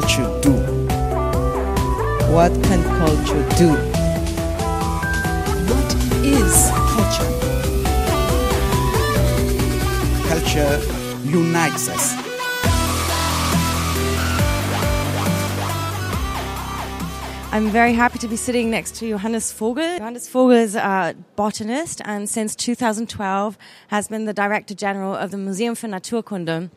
culture do? What can culture do? What is culture? Culture unites us. I'm very happy to be sitting next to Johannes Vogel. Johannes Vogel is a botanist and since 2012 has been the Director General of the Museum für Naturkunde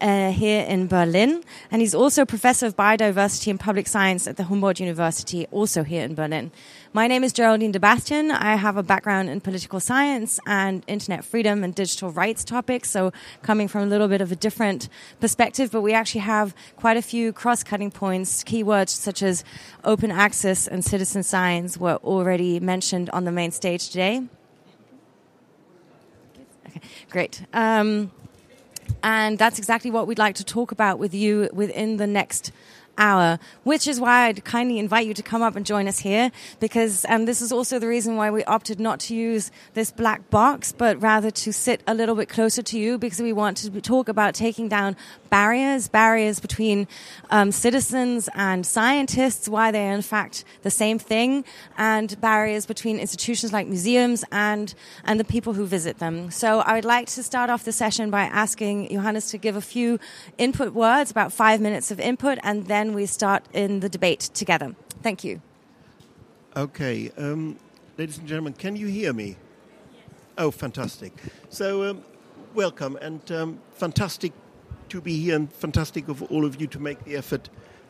here in Berlin. And he's also Professor of Biodiversity and Public Science at the Humboldt University, also here in Berlin. My name is Geraldine de Bastion. I have a background in political science and internet freedom and digital rights topics, so coming from a little bit of a different perspective, but we actually have quite a few cross-cutting points. Keywords such as open access and citizen science were already mentioned on the main stage today. Okay, great. And that's exactly what we'd like to talk about with you within the next hour, which is why I'd kindly invite you to come up and join us here, because this is also the reason why we opted not to use this black box, but rather to sit a little bit closer to you, because we want to talk about taking down barriers between citizens and scientists, why they are in fact the same thing, and barriers between institutions like museums and the people who visit them. So I would like to start off the session by asking Johannes to give a few input words, about 5 minutes of input, and then we start in the debate together. Thank you. Okay. Ladies and gentlemen, can you hear me? Yes. Oh, fantastic. So welcome, and fantastic to be here, and fantastic of all of you to make the effort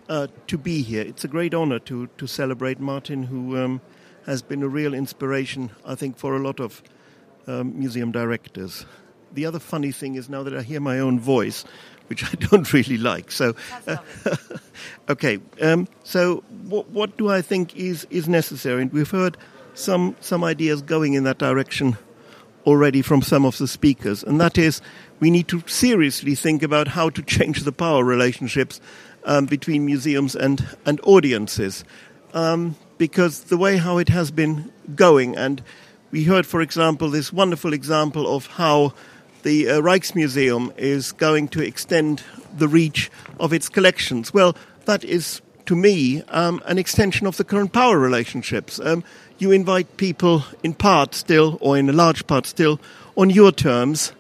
to be here. It's a great honor to celebrate Martin, who has been a real inspiration, I think, for a lot of museum directors. The other funny thing is now that I hear my own voice, which I don't really like. So, okay. So, what do I think is necessary? And we've heard some ideas going in that direction already from some of the speakers, and that is we need to seriously think about how to change the power relationships between museums and audiences, because the way how it has been going, and we heard, for example, this wonderful example of how the Rijksmuseum is going to extend the reach of its collections. Well, that is, to me, an extension of the current power relationships. You invite people in part still, or in a large part still, on your terms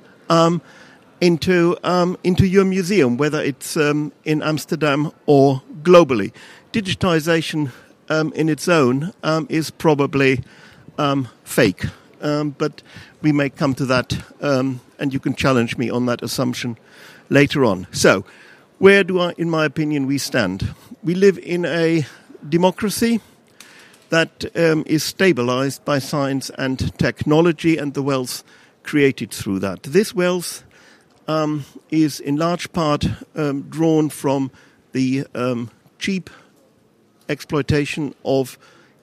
into your museum, whether it's in Amsterdam or globally. Digitization in its own is probably fake, but we may come to that, and you can challenge me on that assumption later on. So, where do I, in my opinion, we stand? We live in a democracy that is stabilized by science and technology and the wealth created through that. This wealth is in large part drawn from the cheap exploitation of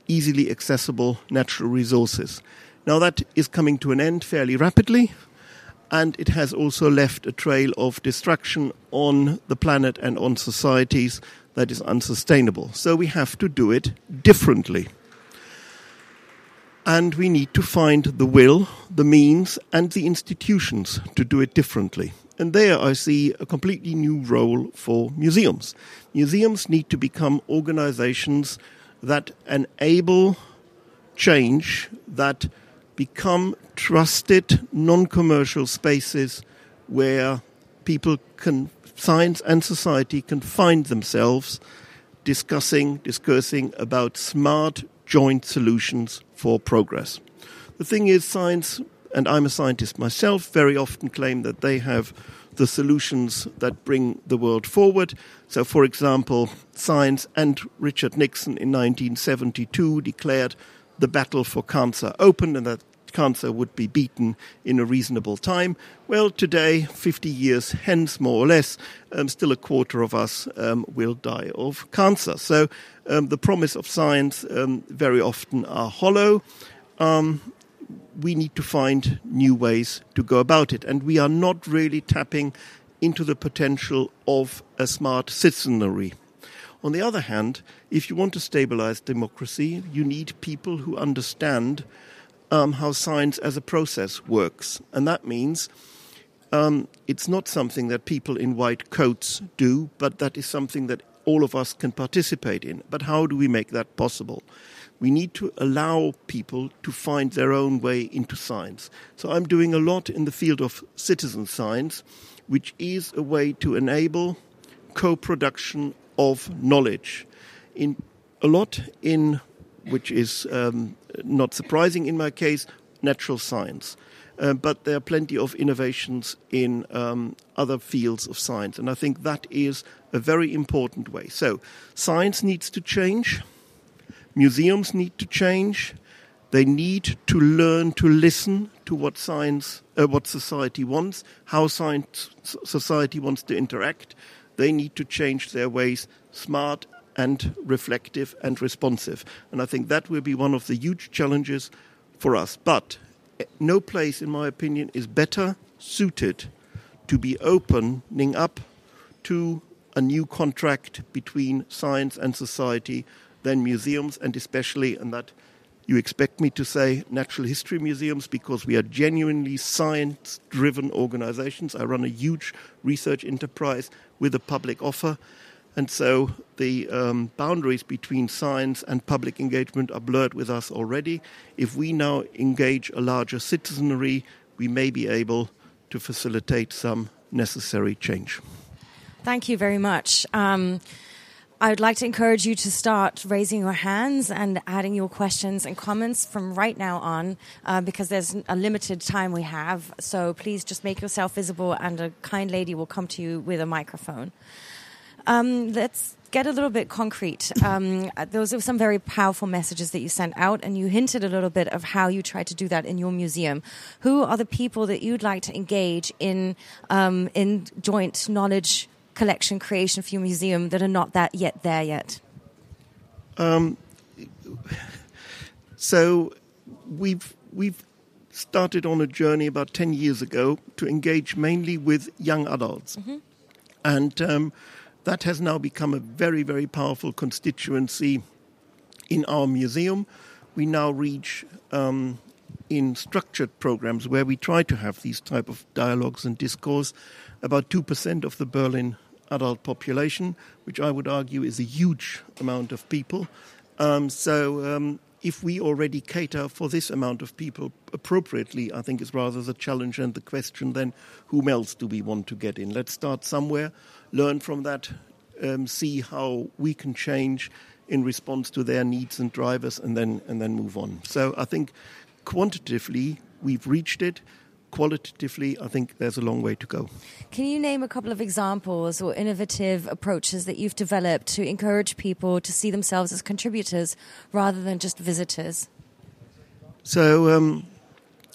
easily accessible natural resources. Now that is coming to an end fairly rapidly, and it has also left a trail of destruction on the planet and on societies that is unsustainable. So we have to do it differently. And we need to find the will, the means, and the institutions to do it differently. And there I see a completely new role for museums. Museums need to become organizations that enable change, that become trusted, non-commercial spaces where people can, science and society can find themselves discussing about smart joint solutions for progress. The thing is, science, and I'm a scientist myself, very often claim that they have the solutions that bring the world forward. So, for example, science and Richard Nixon in 1972 declared the battle for cancer open, and that cancer would be beaten in a reasonable time. Well, today, 50 years hence, more or less, still a quarter of us will die of cancer. So the promise of science very often are hollow. We need to find new ways to go about it, and we are not really tapping into the potential of a smart citizenry. On the other hand, if you want to stabilize democracy, you need people who understand how science as a process works. And that means it's not something that people in white coats do, but that is something that all of us can participate in. But how do we make that possible? We need to allow people to find their own way into science. So I'm doing a lot in the field of citizen science, which is a way to enable co-production of knowledge. Which is not surprising in my case, natural science. But there are plenty of innovations in other fields of science. And I think that is a very important way. So science needs to change. Museums need to change. They need to learn to listen to what society wants, how society wants to interact. They need to change their ways, smart and reflective and responsive. And I think that will be one of the huge challenges for us. But no place, in my opinion, is better suited to be opening up to a new contract between science and society than museums, and especially, and that you expect me to say, natural history museums, because we are genuinely science-driven organizations. I run a huge research enterprise with a public offer. And so the boundaries between science and public engagement are blurred with us already. If we now engage a larger citizenry, we may be able to facilitate some necessary change. Thank you very much. I would like to encourage you to start raising your hands and adding your questions and comments from right now on, because there's a limited time we have. So please just make yourself visible, and a kind lady will come to you with a microphone. Let's get a little bit concrete. Those are some very powerful messages that you sent out, and you hinted a little bit of how you try to do that in your museum. Who are the people that you'd like to engage in joint knowledge collection creation for your museum that are not that yet there yet? So we've started on a journey about 10 years ago to engage mainly with young adults. Mm-hmm. And that has now become a very, very powerful constituency in our museum. We now reach in structured programs where we try to have these type of dialogues and discourse about 2% of the Berlin adult population, which I would argue is a huge amount of people. If we already cater for this amount of people appropriately, I think is rather the challenge and the question then, whom else do we want to get in? Let's start somewhere, learn from that, see how we can change in response to their needs and drivers, and then move on. So I think quantitatively we've reached it. Qualitatively, I think there's a long way to go. Can you name a couple of examples or innovative approaches that you've developed to encourage people to see themselves as contributors rather than just visitors? So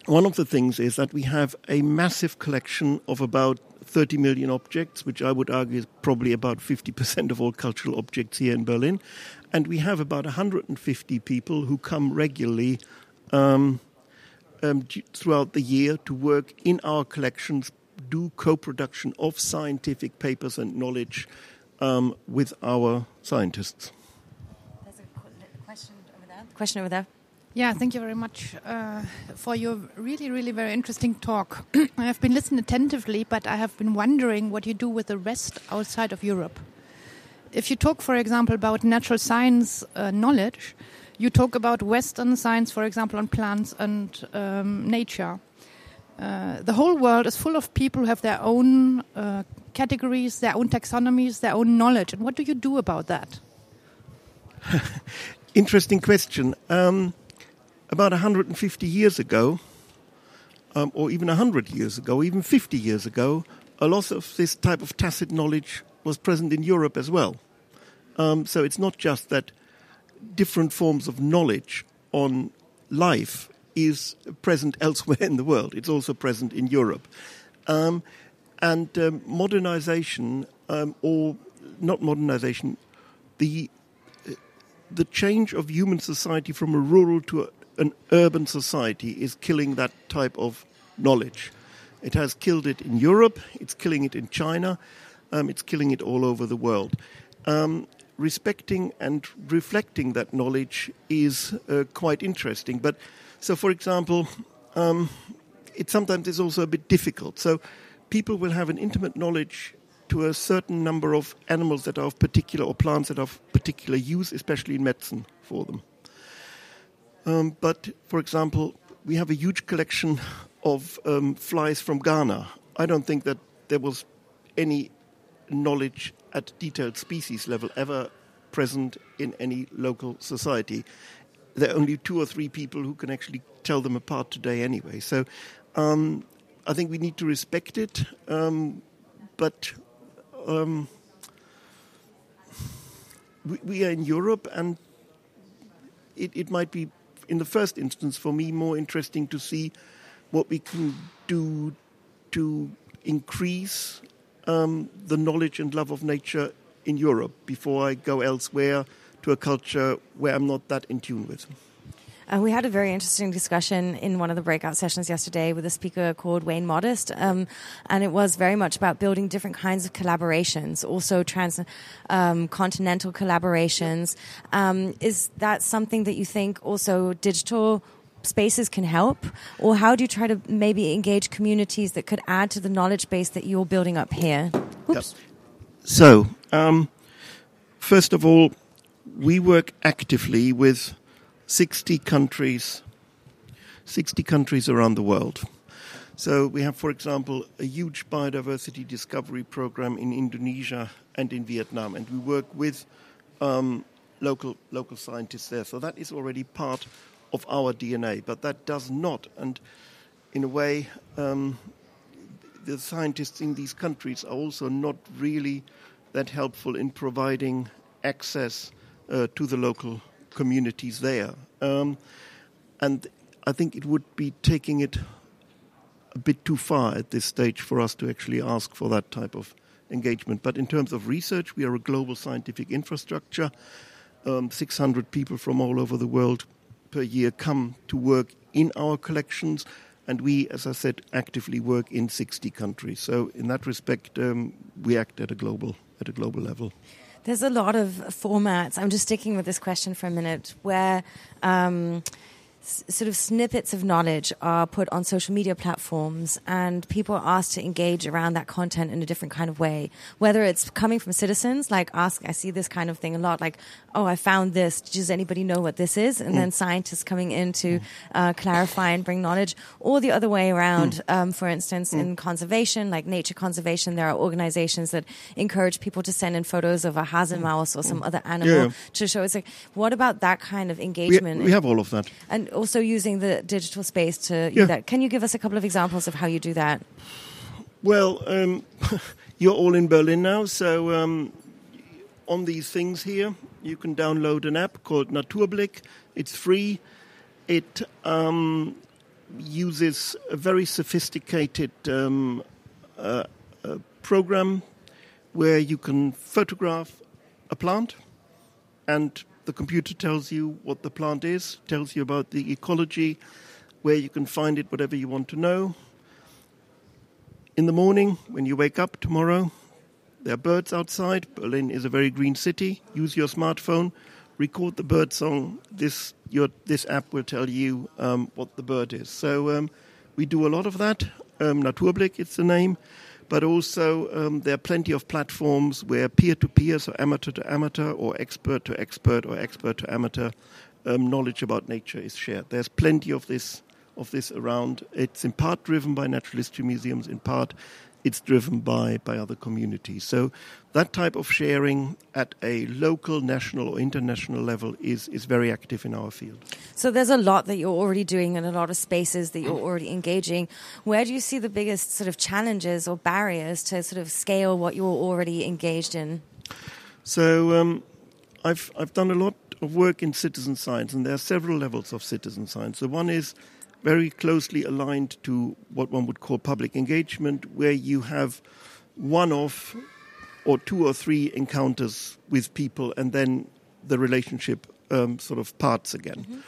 one of the things is that we have a massive collection of about 30 million objects, which I would argue is probably about 50% of all cultural objects here in Berlin. And we have about 150 people who come regularly throughout the year to work in our collections, do co-production of scientific papers and knowledge with our scientists. There's a question over there. Yeah, thank you very much for your really, really very interesting talk. I have been listening attentively, but I have been wondering what you do with the rest outside of Europe. If you talk, for example, about natural science knowledge, you talk about Western science, for example, on plants and nature. The whole world is full of people who have their own categories, their own taxonomies, their own knowledge. And what do you do about that? Interesting question. About 150 years ago, or even 100 years ago, even 50 years ago, a lot of this type of tacit knowledge was present in Europe as well. So it's not just that different forms of knowledge on life is present elsewhere in the world. It's also present in Europe. Modernization, or not modernization, the change of human society from a rural to an urban society is killing that type of knowledge. It has killed it in Europe. It's killing it in China. It's killing it all over the world. Respecting and reflecting that knowledge is quite interesting. But so, for example, it sometimes is also a bit difficult. So people will have an intimate knowledge to a certain number of animals that are of particular, or plants that are of particular use, especially in medicine for them. But, for example, we have a huge collection of flies from Ghana. I don't think that there was any knowledge at detailed species level ever present in any local society. There are only 2 or 3 people who can actually tell them apart today anyway. So I think we need to respect it, but we are in Europe, and it might be, in the first instance, for me, more interesting to see what we can do to increase the knowledge and love of nature in Europe before I go elsewhere to a culture where I'm not that in tune with. We had a very interesting discussion in one of the breakout sessions yesterday with a speaker called Wayne Modest, and it was very much about building different kinds of collaborations, also transcontinental collaborations. Is that something that you think also digital spaces can help? Or how do you try to maybe engage communities that could add to the knowledge base that you're building up here? Oops. Yeah. So, first of all, we work actively with 60 countries around the world. So we have, for example, a huge biodiversity discovery program in Indonesia and in Vietnam, and we work with local scientists there. So that is already part of our DNA, but that does not, and in a way, the scientists in these countries are also not really that helpful in providing access to the local communities there. And I think it would be taking it a bit too far at this stage for us to actually ask for that type of engagement. But in terms of research, we are a global scientific infrastructure. 600 people from all over the world per year come to work in our collections, and we, as I said, actively work in 60 countries. So in that respect, we act at a global level. There's a lot of formats. I'm just sticking with this question for a minute, where sort of snippets of knowledge are put on social media platforms and people are asked to engage around that content in a different kind of way. Whether it's coming from citizens, like ask, I see this kind of thing a lot, like, oh, I found this. Does anybody know what this is? And then scientists coming in to clarify and bring knowledge. Or the other way around, for instance, in conservation, like nature conservation, there are organizations that encourage people to send in photos of a hazen mouse or some other animal to show. It's like, what about that kind of engagement? We have all of that. And also using the digital space to do that. Can you give us a couple of examples of how you do that? Well, you're all in Berlin now, so on these things here, you can download an app called Naturblick. It's free. It uses a very sophisticated program where you can photograph a plant, and the computer tells you what the plant is, tells you about the ecology, where you can find it, whatever you want to know. In the morning, when you wake up tomorrow, there are birds outside. Berlin is a very green city. Use your smartphone, record the bird song. This app will tell you what the bird is. So we do a lot of that. Naturblick, it's the name. But also there are plenty of platforms where peer-to-peer, so amateur-to-amateur or expert-to-expert or expert-to-amateur knowledge about nature is shared. There's plenty of this around. It's in part driven by natural history museums, in part it's driven by other communities. So that type of sharing at a local, national or international level is very active in our field. So there's a lot that you're already doing and a lot of spaces that you're already engaging. Where do you see the biggest sort of challenges or barriers to sort of scale what you're already engaged in? So I've done a lot of work in citizen science, and there are several levels of citizen science. So one is very closely aligned to what one would call public engagement, where you have one-off or 2 or 3 encounters with people, and then the relationship sort of parts again. Mm-hmm.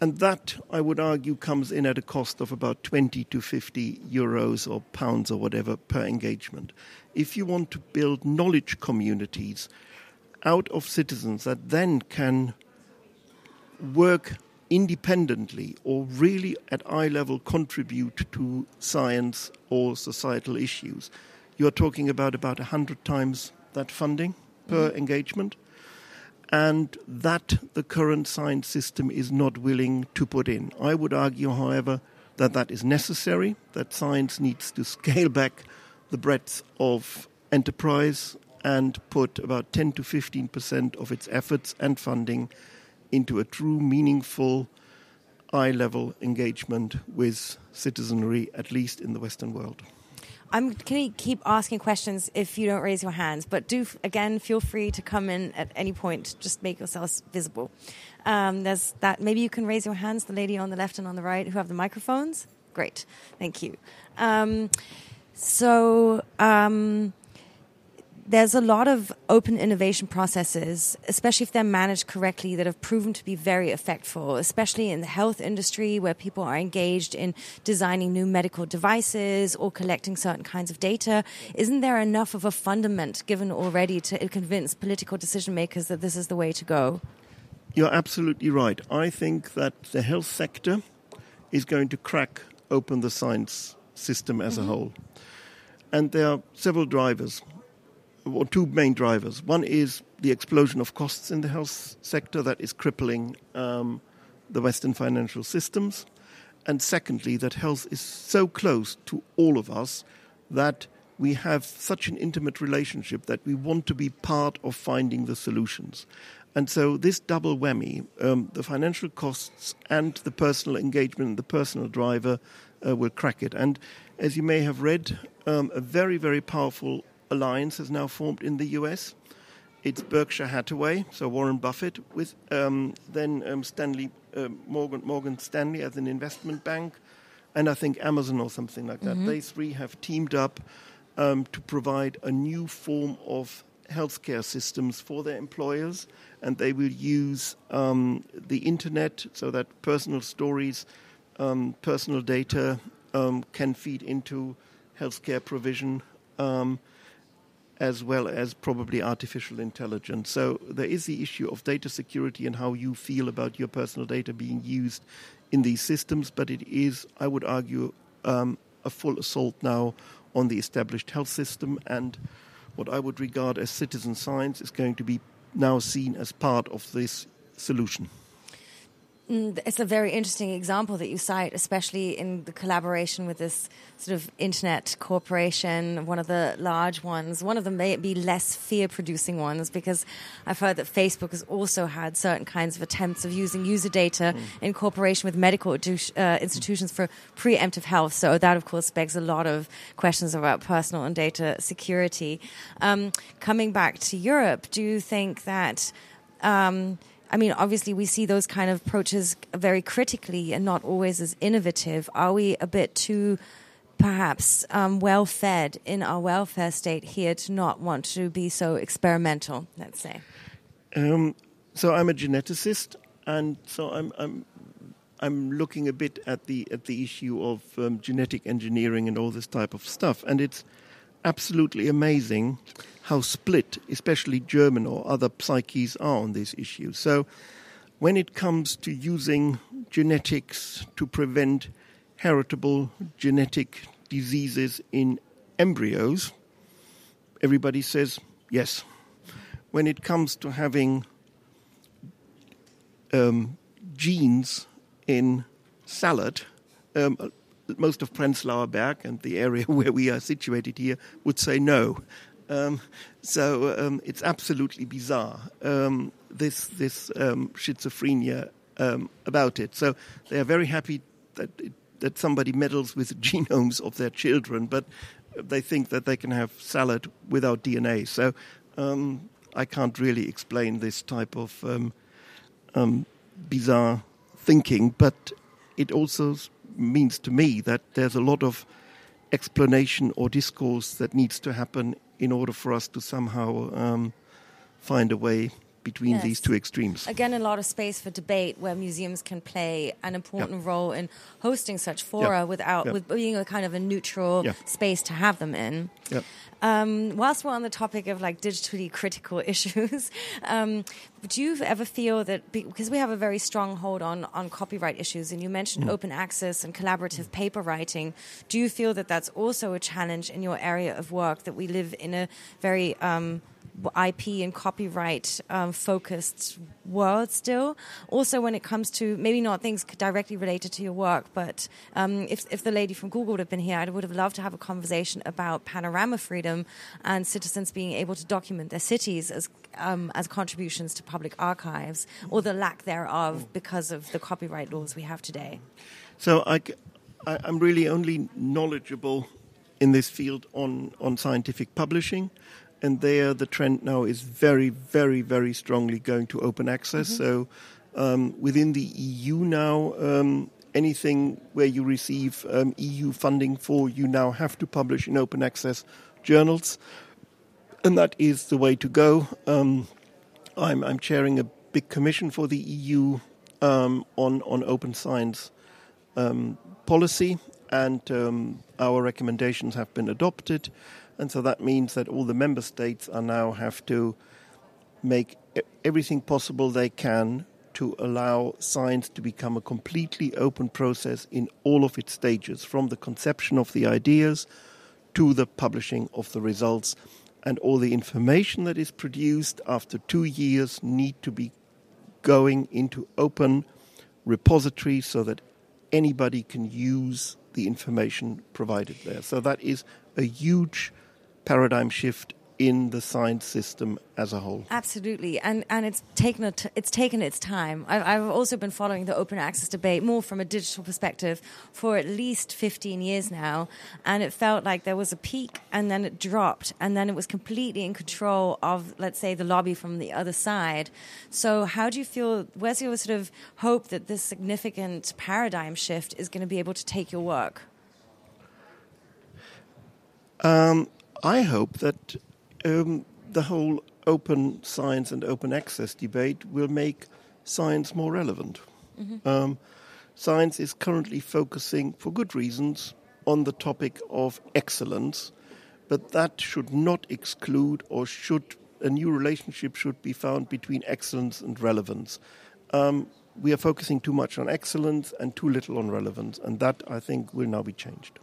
And that, I would argue, comes in at a cost of about 20 to 50 euros or pounds or whatever per engagement. If you want to build knowledge communities out of citizens that then can work independently or really at eye level contribute to science or societal issues, you're talking about 100 times that funding per engagement. And that the current science system is not willing to put in. I would argue, however, that is necessary, that science needs to scale back the breadth of enterprise and put about 10 to 15% of its efforts and funding into a true, meaningful, eye-level engagement with citizenry, at least in the Western world. I'm going to keep asking questions if you don't raise your hands, but do, again, feel free to come in at any point. Just make yourselves visible. There's that. Maybe you can raise your hands, the lady on the left and on the right who have the microphones. Great. Thank you. There's a lot of open innovation processes, especially if they're managed correctly, that have proven to be very effectful, especially in the health industry where people are engaged in designing new medical devices or collecting certain kinds of data. Isn't there enough of a fundament given already to convince political decision makers that this is the way to go? You're absolutely right. I think that the health sector is going to crack open the science system as a whole. And there are several drivers. Or two main drivers. One is the explosion of costs in the health sector that is crippling the Western financial systems. And secondly, that health is so close to all of us that we have such an intimate relationship that we want to be part of finding the solutions. And so this double whammy, the financial costs and the personal engagement, the personal driver, will crack it. And as you may have read, a very, very powerful alliance has now formed in the US. It's Berkshire Hathaway, so Warren Buffett, with Morgan Stanley as an investment bank, and I think Amazon or something like that. They three have teamed up to provide a new form of healthcare systems for their employers, and they will use the internet so that personal stories, personal data can feed into healthcare provision, as well as probably artificial intelligence. So there is the issue of data security and how you feel about your personal data being used in these systems, but it is, I would argue, a full assault now on the established health system, and what I would regard as citizen science is going to be now seen as part of this solution. It's a very interesting example that you cite, especially in the collaboration with this sort of internet corporation, one of the large ones. One of them may be less fear-producing ones, because I've heard that Facebook has also had certain kinds of attempts of using user data in cooperation with medical institutions for preemptive health. So that, of course, begs a lot of questions about personal and data security. Coming back to Europe, do you think that... I mean, obviously, we see those kind of approaches very critically and not always as innovative. Are we a bit too, perhaps, well-fed in our welfare state here to not want to be so experimental, let's say? So I'm a geneticist, and so I'm looking a bit at the issue of genetic engineering and all this type of stuff. And it's absolutely amazing how split, especially German or other psyches, are on this issue. So when it comes to using genetics to prevent heritable genetic diseases in embryos, everybody says yes. When it comes to having genes in salad, most of Prenzlauer Berg and the area where we are situated here would say no. So it's absolutely bizarre, this schizophrenia about it. So they are very happy that somebody meddles with the genomes of their children, but they think that they can have salad without DNA. So I can't really explain this type of bizarre thinking, but it also means to me that there's a lot of explanation or discourse that needs to happen in order for us to somehow find a way between these two extremes. Again, a lot of space for debate where museums can play an important role in hosting such fora without with being a kind of a neutral space to have them in. Yeah. Whilst we're on the topic of like digitally critical issues, do you ever feel that, because we have a very strong hold on copyright issues, and you mentioned open access and collaborative paper writing, do you feel that that's also a challenge in your area of work, that we live in a very IP and copyright focused world still? Also when it comes to, maybe not things directly related to your work, but if the lady from Google would have been here, I would have loved to have a conversation about panorama freedom and citizens being able to document their cities as contributions to public archives, or the lack thereof because of the copyright laws we have today. So I'm really only knowledgeable in this field on scientific publishing. And there, the trend now is very, very, very strongly going to open access. Mm-hmm. So within the EU now, anything where you receive EU funding for, you now have to publish in open access journals. And that is the way to go. I'm chairing a big commission for the EU on open science policy. And our recommendations have been adopted. And so that means that all the member states are now have to make everything possible they can to allow science to become a completely open process in all of its stages, from the conception of the ideas to the publishing of the results. And all the information that is produced after 2 years need to be going into open repositories so that anybody can use the information provided there. So that is a huge paradigm shift in the science system as a whole. Absolutely, and it's taken its time. I've also been following the open access debate more from a digital perspective for at least 15 years now, and it felt like there was a peak, and then it dropped, and then it was completely in control of, let's say, the lobby from the other side. So how do you feel, where's your sort of hope that this significant paradigm shift is going to be able to take your work? I hope that the whole open science and open access debate will make science more relevant. Mm-hmm. Science is currently focusing, for good reasons, on the topic of excellence, but that should not exclude, or should a new relationship should be found between excellence and relevance. We are focusing too much on excellence and too little on relevance, and that, I think, will now be changed.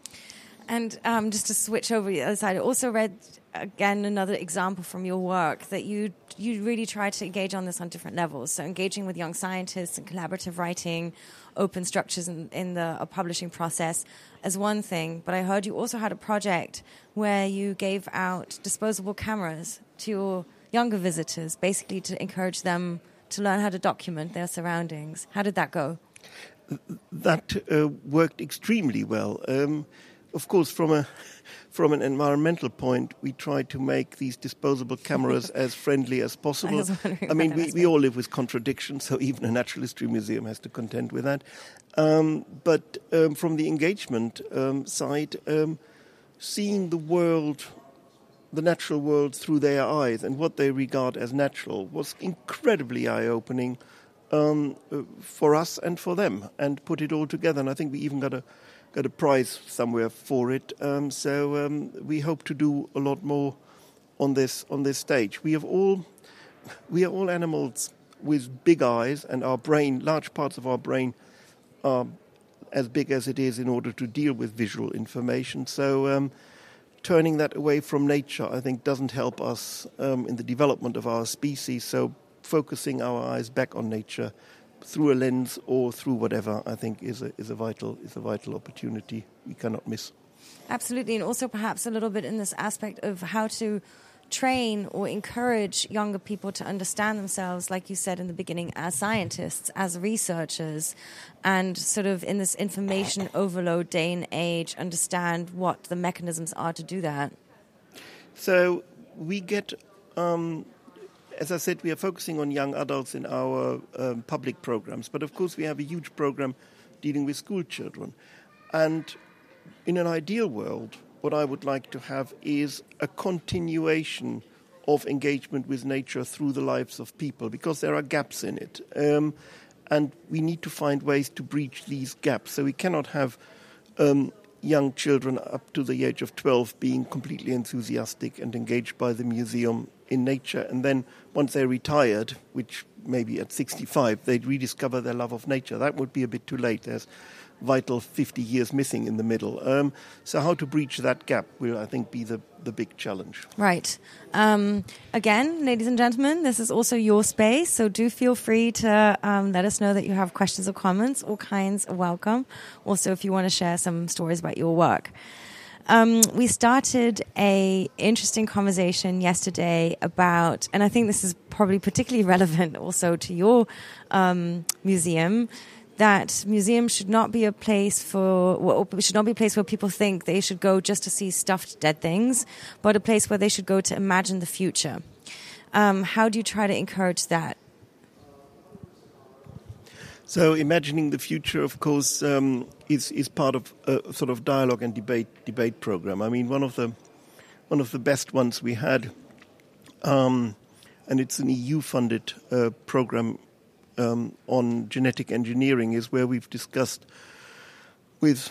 And just to switch over the other side, I also read, again, another example from your work, that you really try to engage on this on different levels. So engaging with young scientists and collaborative writing, open structures in the publishing process as one thing. But I heard you also had a project where you gave out disposable cameras to your younger visitors, basically to encourage them to learn how to document their surroundings. How did that go? That worked extremely well. Of course, from an environmental point, we try to make these disposable cameras as friendly as possible. I mean, we all live with contradictions, so even a Natural History Museum has to contend with that. But from the engagement side, seeing the world, the natural world, through their eyes and what they regard as natural was incredibly eye-opening for us and for them, and put it all together. And I think we even got a prize somewhere for it. So we hope to do a lot more on this stage. We are all animals with big eyes, and our brain, large parts of our brain, are as big as it is in order to deal with visual information. So turning that away from nature, I think, doesn't help us in the development of our species. So focusing our eyes back on nature through a lens or through whatever, I think is a vital opportunity we cannot miss. Absolutely, and also perhaps a little bit in this aspect of how to train or encourage younger people to understand themselves, like you said in the beginning, as scientists, as researchers, and sort of in this information overload day and age, understand what the mechanisms are to do that. So we get... as I said, we are focusing on young adults in our public programs. But, of course, we have a huge program dealing with school children. And in an ideal world, what I would like to have is a continuation of engagement with nature through the lives of people, because there are gaps in it. And we need to find ways to breach these gaps. So we cannot have young children up to the age of 12 being completely enthusiastic and engaged by the museum in nature. And then once they're retired, which maybe at 65, they'd rediscover their love of nature. That would be a bit too late. There's vital 50 years missing in the middle. So how to breach that gap will, I think, be the big challenge. Right. Again, ladies and gentlemen, this is also your space, so do feel free to let us know that you have questions or comments. All kinds are welcome. Also, if you want to share some stories about your work. We started a interesting conversation yesterday about, and I think this is probably particularly relevant also to your museum, that museums should not be a place for, well, should not be a place where people think they should go just to see stuffed dead things, but a place where they should go to imagine the future. How do you try to encourage that? So imagining the future, of course, is part of a sort of dialogue and debate program. I mean, one of the best ones we had, and it's an EU-funded program on genetic engineering, is where we've discussed with,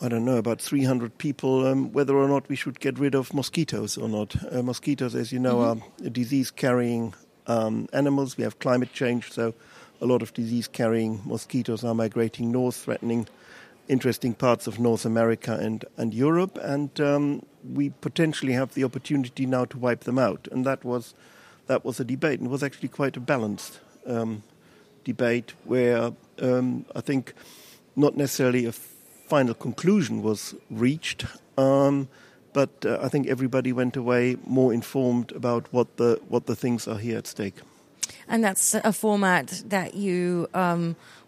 I don't know, about 300 people whether or not we should get rid of mosquitoes or not. Mosquitoes, as you know, are disease-carrying animals. We have climate change, so a lot of disease-carrying mosquitoes are migrating north, threatening interesting parts of North America and Europe, and we potentially have the opportunity now to wipe them out. And that was a debate, and it was actually quite a balanced debate where I think not necessarily a final conclusion was reached, but I think everybody went away more informed about what the things are here at stake. And that's a format that you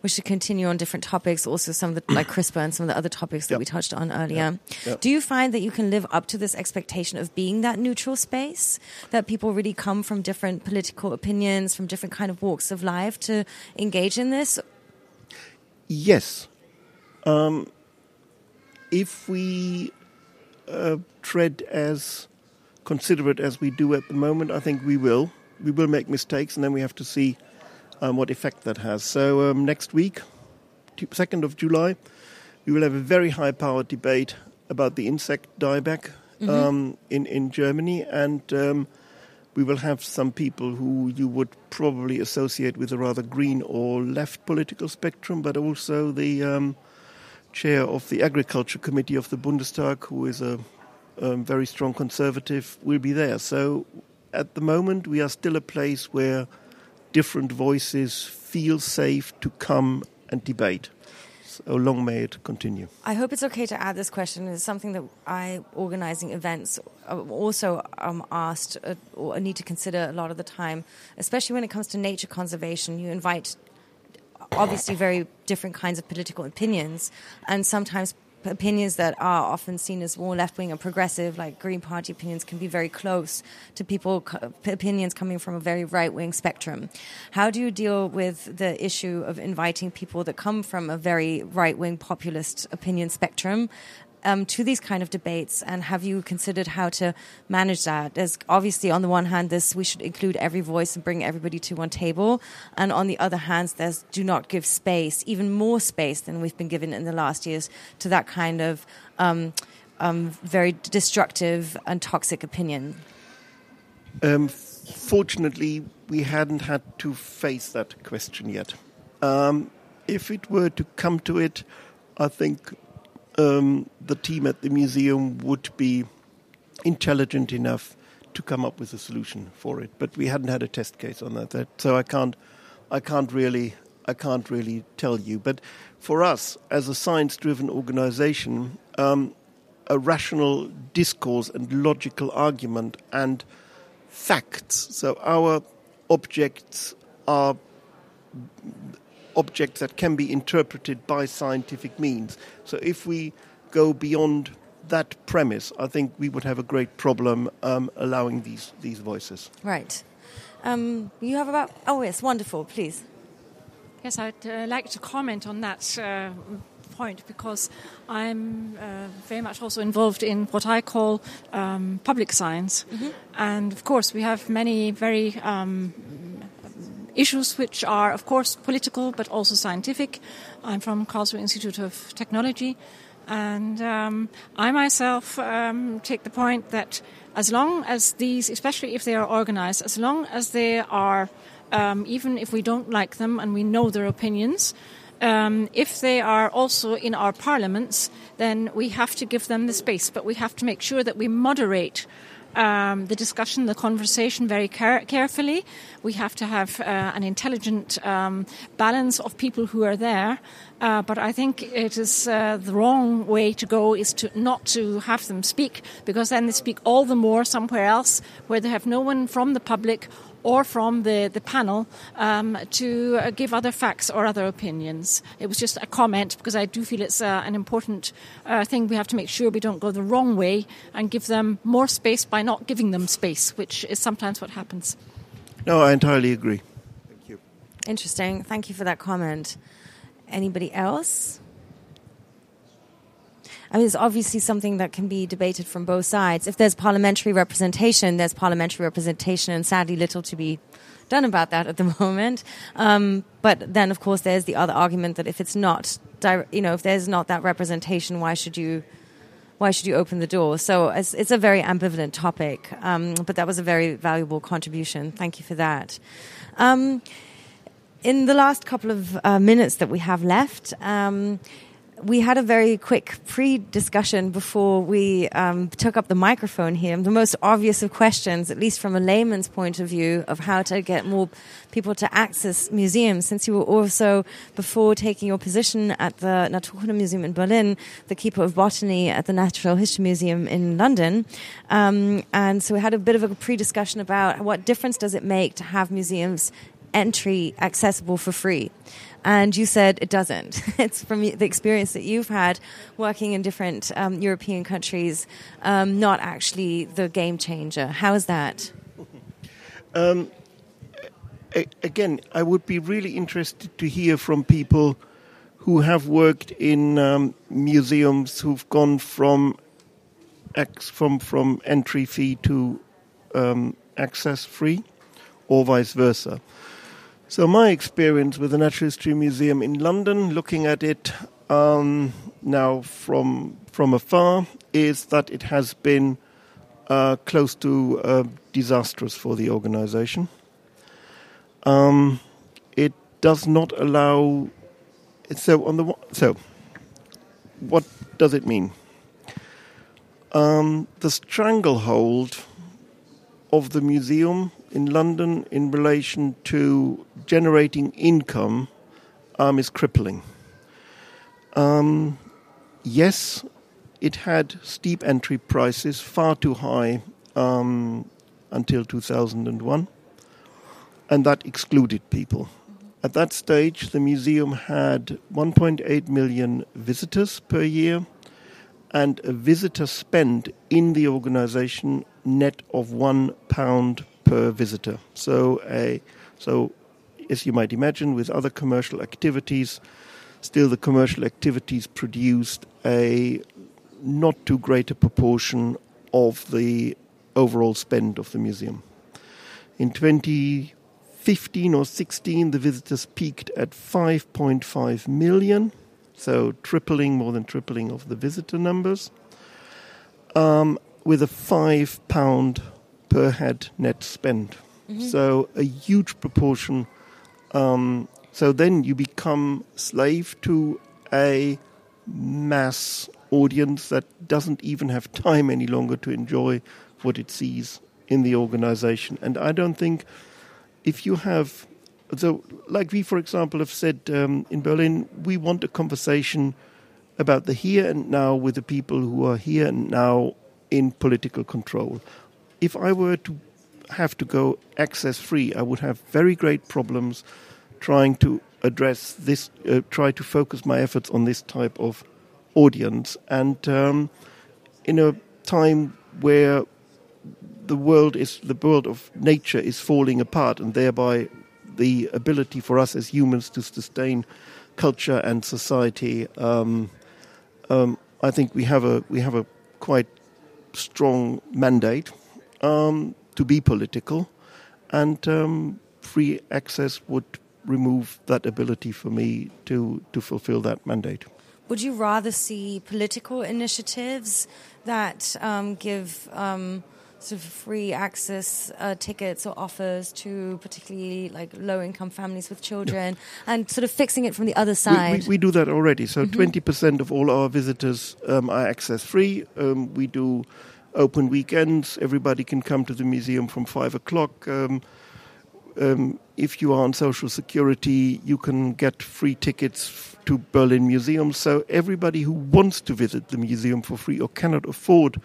wish to continue on different topics, also some of the, like CRISPR and some of the other topics that we touched on earlier. Yep. Yep. Do you find that you can live up to this expectation of being that neutral space, that people really come from different political opinions, from different kind of walks of life to engage in this? Yes. If we tread as considerate as we do at the moment, I think we will. We will make mistakes, and then we have to see what effect that has. So next week, 2nd of July, we will have a very high-powered debate about the insect dieback in Germany, and we will have some people who you would probably associate with a rather green or left political spectrum, but also the chair of the Agriculture Committee of the Bundestag, who is a very strong conservative, will be there. So at the moment, we are still a place where different voices feel safe to come and debate. So long may it continue. I hope it's okay to add this question. It's something that I, organizing events, also asked or need to consider a lot of the time, especially when it comes to nature conservation. You invite, obviously, very different kinds of political opinions, and sometimes opinions that are often seen as more left-wing and progressive, like Green Party opinions, can be very close to people opinions coming from a very right-wing spectrum. How do you deal with the issue of inviting people that come from a very right-wing populist opinion spectrum to these kind of debates, and have you considered how to manage that? There's obviously, on the one hand, this we should include every voice and bring everybody to one table, and on the other hand, there's do not give space, even more space than we've been given in the last years, to that kind of very destructive and toxic opinion. Fortunately, we hadn't had to face that question yet. If it were to come to it, I think the team at the museum would be intelligent enough to come up with a solution for it, but we hadn't had a test case on that, so I can't really tell you. But for us, as a science-driven organisation, a rational discourse and logical argument and facts. So our objects are objects that can be interpreted by scientific means. So if we go beyond that premise, I think we would have a great problem allowing these voices. Right. You have about... Oh, yes, wonderful, please. Yes, I'd like to comment on that point because I'm very much also involved in what I call public science. Mm-hmm. And of course we have many very issues which are of course political but also scientific. I'm from Karlsruhe Institute of Technology. And I myself take the point that as long as these, especially if they are organized, as long as they are, even if we don't like them and we know their opinions, if they are also in our parliaments, then we have to give them the space. But we have to make sure that we moderate the discussion, the conversation very carefully. We have to have an intelligent balance of people who are there. But I think it is the wrong way to go is to not to have them speak, because then they speak all the more somewhere else where they have no one from the public or from the panel to give other facts or other opinions. It was just a comment because I do feel it's an important thing. We have to make sure we don't go the wrong way and give them more space by not giving them space, which is sometimes what happens. No, I entirely agree. Thank you. Interesting. Thank you for that comment. Anybody else? I mean, it's obviously something that can be debated from both sides. If there's parliamentary representation, there's parliamentary representation, and sadly little to be done about that at the moment. But then, of course, there's the other argument that if it's not, if there's not that representation, why should you open the door? So it's a very ambivalent topic. But that was a very valuable contribution. Thank you for that. In the last couple of minutes that we have left, we had a very quick pre-discussion before we took up the microphone here. The most obvious of questions, at least from a layman's point of view, of how to get more people to access museums, since you were also, before taking your position at the Naturkunde Museum in Berlin, the keeper of botany at the Natural History Museum in London. And so we had a bit of a pre-discussion about what difference does it make to have museums entry accessible for free. And you said it doesn't. It's from the experience that you've had working in different European countries, not actually the game changer. How is that? Again, I would be really interested to hear from people who have worked in museums who've gone from entry fee to access free, or vice versa. So my experience with the Natural History Museum in London, looking at it now from afar, is that it has been close to disastrous for the organisation. It does not allow. So what does it mean? The stranglehold of the museum in London in relation to generating income is crippling. Yes, it had steep entry prices, far too high until 2001, and that excluded people. At that stage, the museum had 1.8 million visitors per year and a visitor spend in the organisation net of £1 per visitor. So as you might imagine, with other commercial activities, still the commercial activities produced a not too great a proportion of the overall spend of the museum. In 2015 or 16, the visitors peaked at 5.5 million, so more than tripling of the visitor numbers, with a £5 per head net spend. Mm-hmm. So a huge proportion. So then you become slave to a mass audience that doesn't even have time any longer to enjoy what it sees in the organization. And I don't think if you have... So like we, for example, have said in Berlin, we want a conversation about the here and now with the people who are here and now in political control. If I were to have to go access-free, I would have very great problems trying to address this, try to focus my efforts on this type of audience. And in a time where the world of nature is falling apart, and thereby the ability for us as humans to sustain culture and society, I think we have a quite strong mandate to be political, and free access would remove that ability for me to fulfill that mandate. Would you rather see political initiatives that give sort of free access tickets or offers to particularly like low-income families with children, yeah, and sort of fixing it from the other side? We do that already. So 20% of all our visitors are access-free. We do open weekends. Everybody can come to the museum from 5 o'clock. If you are on Social Security, you can get free tickets to Berlin museums. So everybody who wants to visit the museum for free or cannot afford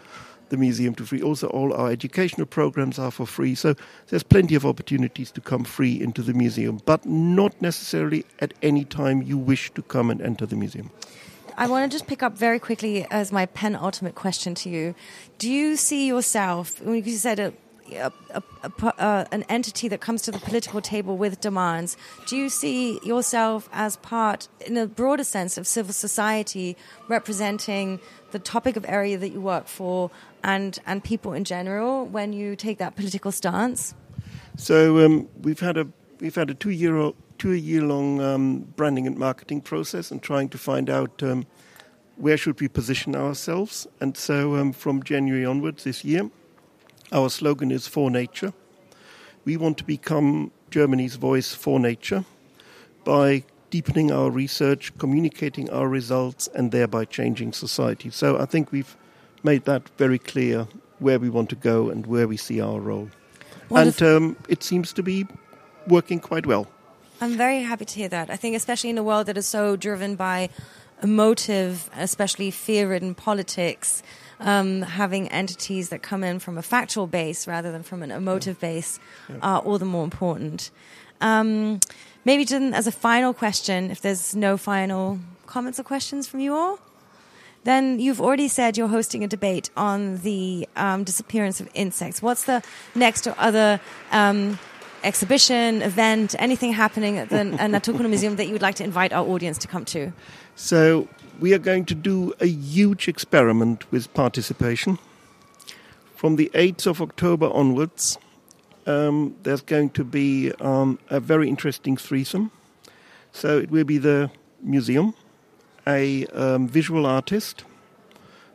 the museum to free. Also, all our educational programs are for free. So there's plenty of opportunities to come free into the museum, but not necessarily at any time you wish to come and enter the museum. I want to just pick up very quickly as my penultimate question to you. Do you see yourself, when you said an entity that comes to the political table with demands, do you see yourself as part, in a broader sense, of civil society representing the topic of area that you work for and people in general when you take that political stance? So we've had a two-year-long branding and marketing process and trying to find out where should we position ourselves. And so from January onwards this year, our slogan is For Nature. We want to become Germany's voice for nature by deepening our research, communicating our results, and thereby changing society. So I think we've made that very clear where we want to go and where we see our role. Wonderful. And it seems to be working quite well. I'm very happy to hear that. I think especially in a world that is so driven by emotive, especially fear-ridden politics, having entities that come in from a factual base rather than from an emotive base are all the more important. Maybe just as a final question, if there's no final comments or questions from you all, then you've already said you're hosting a debate on the disappearance of insects. What's the next or other exhibition, event, anything happening at the Naturkunde Museum that you would like to invite our audience to come to? So we are going to do a huge experiment with participation. From the 8th of October onwards, there's going to be a very interesting threesome. So it will be the museum, a visual artist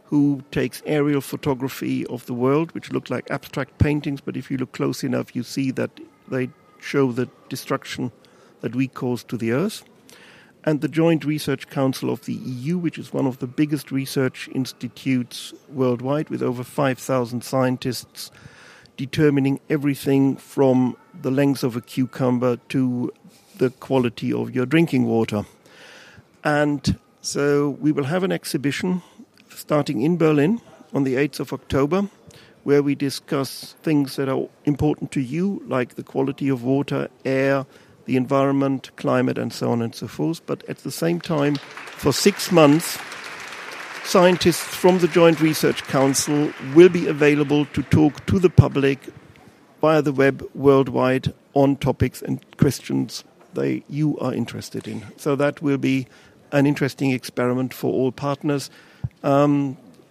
who takes aerial photography of the world, which look like abstract paintings, but if you look close enough, you see that they show the destruction that we cause to the Earth. And the Joint Research Council of the EU, which is one of the biggest research institutes worldwide, with over 5,000 scientists determining everything from the length of a cucumber to the quality of your drinking water. And so we will have an exhibition starting in Berlin on the 8th of October, where we discuss things that are important to you, like the quality of water, air, the environment, climate, and so on and so forth. But at the same time, for 6 months, scientists from the Joint Research Council will be available to talk to the public via the web worldwide on topics and questions you are interested in. So that will be an interesting experiment for all partners.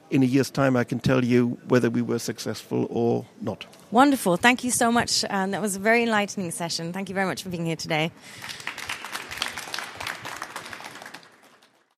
In a year's time, I can tell you whether we were successful or not. Wonderful. Thank you so much. That was a very enlightening session. Thank you very much for being here today.